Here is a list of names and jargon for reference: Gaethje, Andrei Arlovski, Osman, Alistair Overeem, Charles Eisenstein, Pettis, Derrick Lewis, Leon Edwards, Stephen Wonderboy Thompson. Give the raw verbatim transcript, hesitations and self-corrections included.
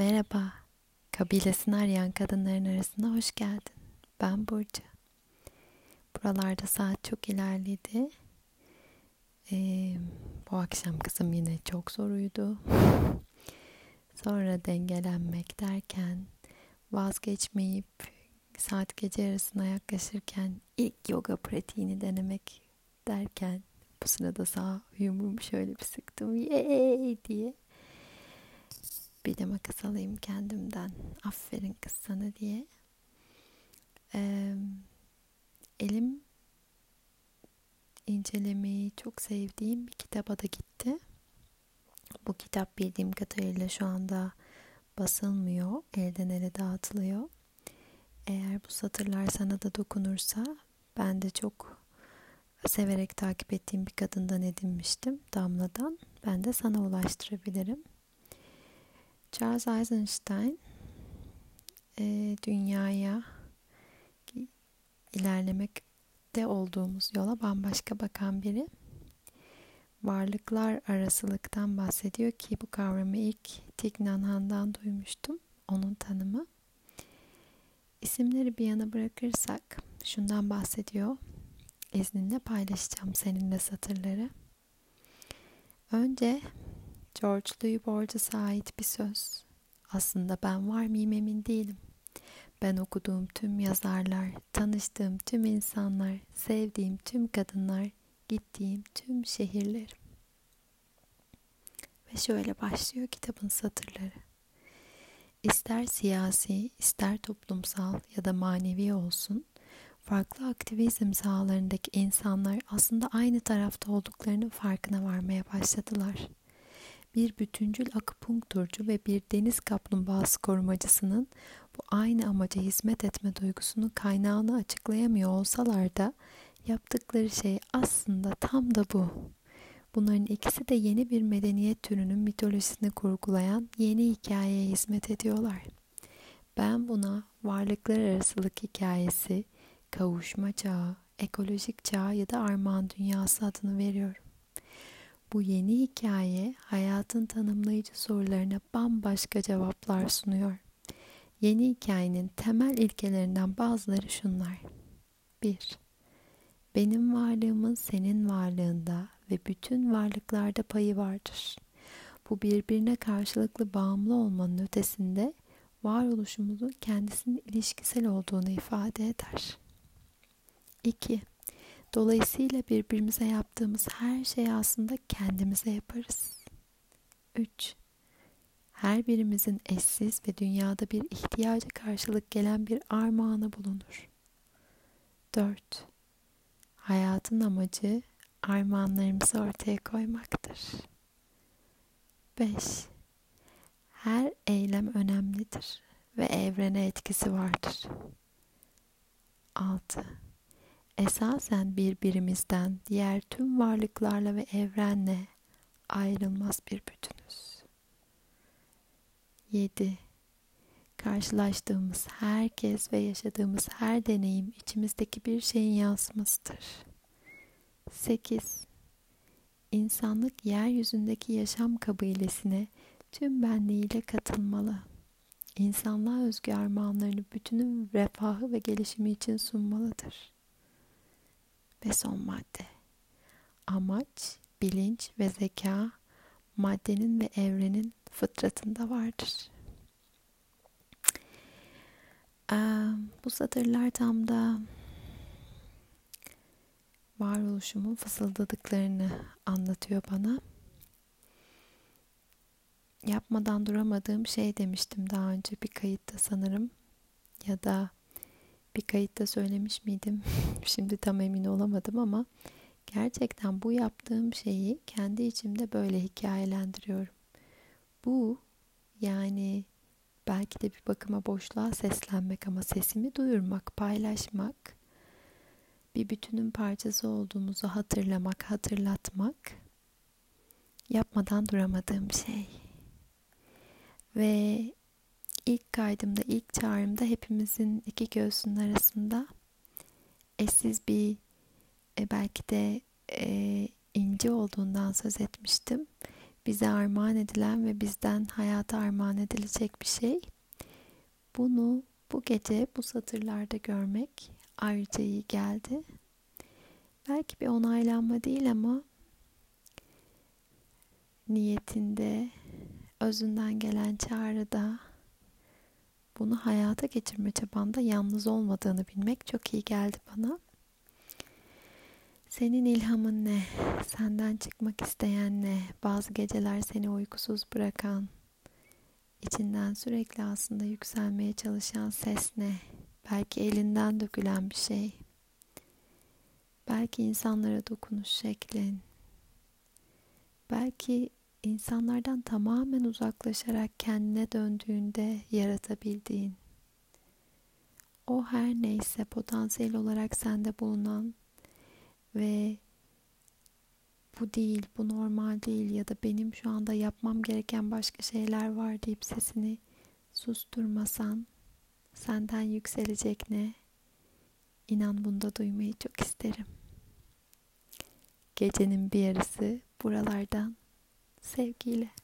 Merhaba, kabilesini arayan kadınların arasına hoş geldin. Ben Burcu. Buralarda saat çok ilerledi. Ee, bu akşam kızım yine çok zor uyudu. Sonra dengelenmek derken vazgeçmeyip saat gece yarısına yaklaşırken ilk yoga pratiğini denemek derken bu sırada sağ yumruğumu şöyle bir sıktım. Yeee diye. Bir de makas alayım kendimden. Aferin kız sana diye. Ee, elim incelemeyi çok sevdiğim bir kitaba da gitti. Bu kitap bildiğim kadarıyla şu anda basılmıyor. Elden ele dağıtılıyor. Eğer bu satırlar sana da dokunursa ben de çok severek takip ettiğim bir kadından edinmiştim. Damla'dan. Ben de sana ulaştırabilirim. Charles Eisenstein e, dünyaya ilerlemekte olduğumuz yola bambaşka bakan biri. Varlıklar arasılıktan bahsediyor ki bu kavramı ilk Thich Nhat Hanh'dan duymuştum. Onun tanımı. İsimleri bir yana bırakırsak şundan bahsediyor. İzninle paylaşacağım seninle satırları. Önce George Louis Borges'a ait bir söz. Aslında ben var mıyım emin değilim. Ben okuduğum tüm yazarlar, tanıştığım tüm insanlar, sevdiğim tüm kadınlar, gittiğim tüm şehirler. Ve şöyle başlıyor kitabın satırları. İster siyasi, ister toplumsal ya da manevi olsun, farklı aktivizm sahalarındaki insanlar aslında aynı tarafta olduklarının farkına varmaya başladılar. Bir bütüncül akupunkturcu ve bir deniz kaplumbağası korumacısının bu aynı amaca hizmet etme duygusunun kaynağını açıklayamıyor olsalar da yaptıkları şey aslında tam da bu. Bunların ikisi de yeni bir medeniyet türünün mitolojisini kurgulayan yeni hikayeye hizmet ediyorlar. Ben buna varlıklar arasılık hikayesi, kavuşma çağı, ekolojik çağ ya da armağan dünyası adını veriyorum. Bu yeni hikaye hayatın tanımlayıcı sorularına bambaşka cevaplar sunuyor. Yeni hikayenin temel ilkelerinden bazıları şunlar. bir Benim varlığımın senin varlığında ve bütün varlıklarda payı vardır. Bu birbirine karşılıklı bağımlı olmanın ötesinde varoluşumuzun kendisinin ilişkisel olduğunu ifade eder. iki Dolayısıyla birbirimize yaptığımız her şeyi aslında kendimize yaparız. üç Her birimizin eşsiz ve dünyada bir ihtiyaca karşılık gelen bir armağanı bulunur. dört Hayatın amacı armağanlarımızı ortaya koymaktır. beş Her eylem önemlidir ve evrene etkisi vardır. altı Esasen birbirimizden diğer tüm varlıklarla ve evrenle ayrılmaz bir bütünüz. yedi Karşılaştığımız herkes ve yaşadığımız her deneyim içimizdeki bir şeyin yansımasıdır. sekiz İnsanlık yeryüzündeki yaşam kabilesine tüm benliğiyle katılmalı. İnsanlığa özgü armağanlarını bütünün refahı ve gelişimi için sunmalıdır. Ve son madde. Amaç, bilinç ve zeka maddenin ve evrenin fıtratında vardır. Ee, bu satırlar tam da varoluşumun fısıldadıklarını anlatıyor bana. Yapmadan duramadığım şey demiştim daha önce bir kayıtta sanırım ya da bir kayıtta söylemiş miydim? Şimdi tam emin olamadım ama gerçekten bu yaptığım şeyi kendi içimde böyle hikayelendiriyorum. Bu yani belki de bir bakıma boşluğa seslenmek ama sesimi duyurmak, paylaşmak, bir bütünün parçası olduğumuzu hatırlamak, hatırlatmak yapmadan duramadığım şey. Ve İlk kaydımda, ilk çağrımda hepimizin iki göğsünün arasında eşsiz bir e, belki de e, inci olduğundan söz etmiştim. bize armağan edilen ve bizden hayata armağan edilecek bir şey. Bunu bu gece bu satırlarda görmek ayrıca iyi geldi. Belki bir onaylanma değil ama niyetinde, özünden gelen çağrıda, bunu hayata geçirme çabanda yalnız olmadığını bilmek çok iyi geldi bana. Senin ilhamın ne? Senden çıkmak isteyen ne? Bazı geceler seni uykusuz bırakan, içinden sürekli aslında yükselmeye çalışan ses ne? Belki elinden dökülen bir şey. Belki insanlara dokunuş şeklin. Belki insanlardan tamamen uzaklaşarak kendine döndüğünde yaratabildiğin. O her neyse potansiyel olarak sende bulunan ve bu değil, bu normal değil ya da benim şu anda yapmam gereken başka şeyler var deyip sesini susturmasan senden yükselecek ne? İnan bunda duymayı çok isterim. Gecenin bir yarısı buralardan sevgiyle.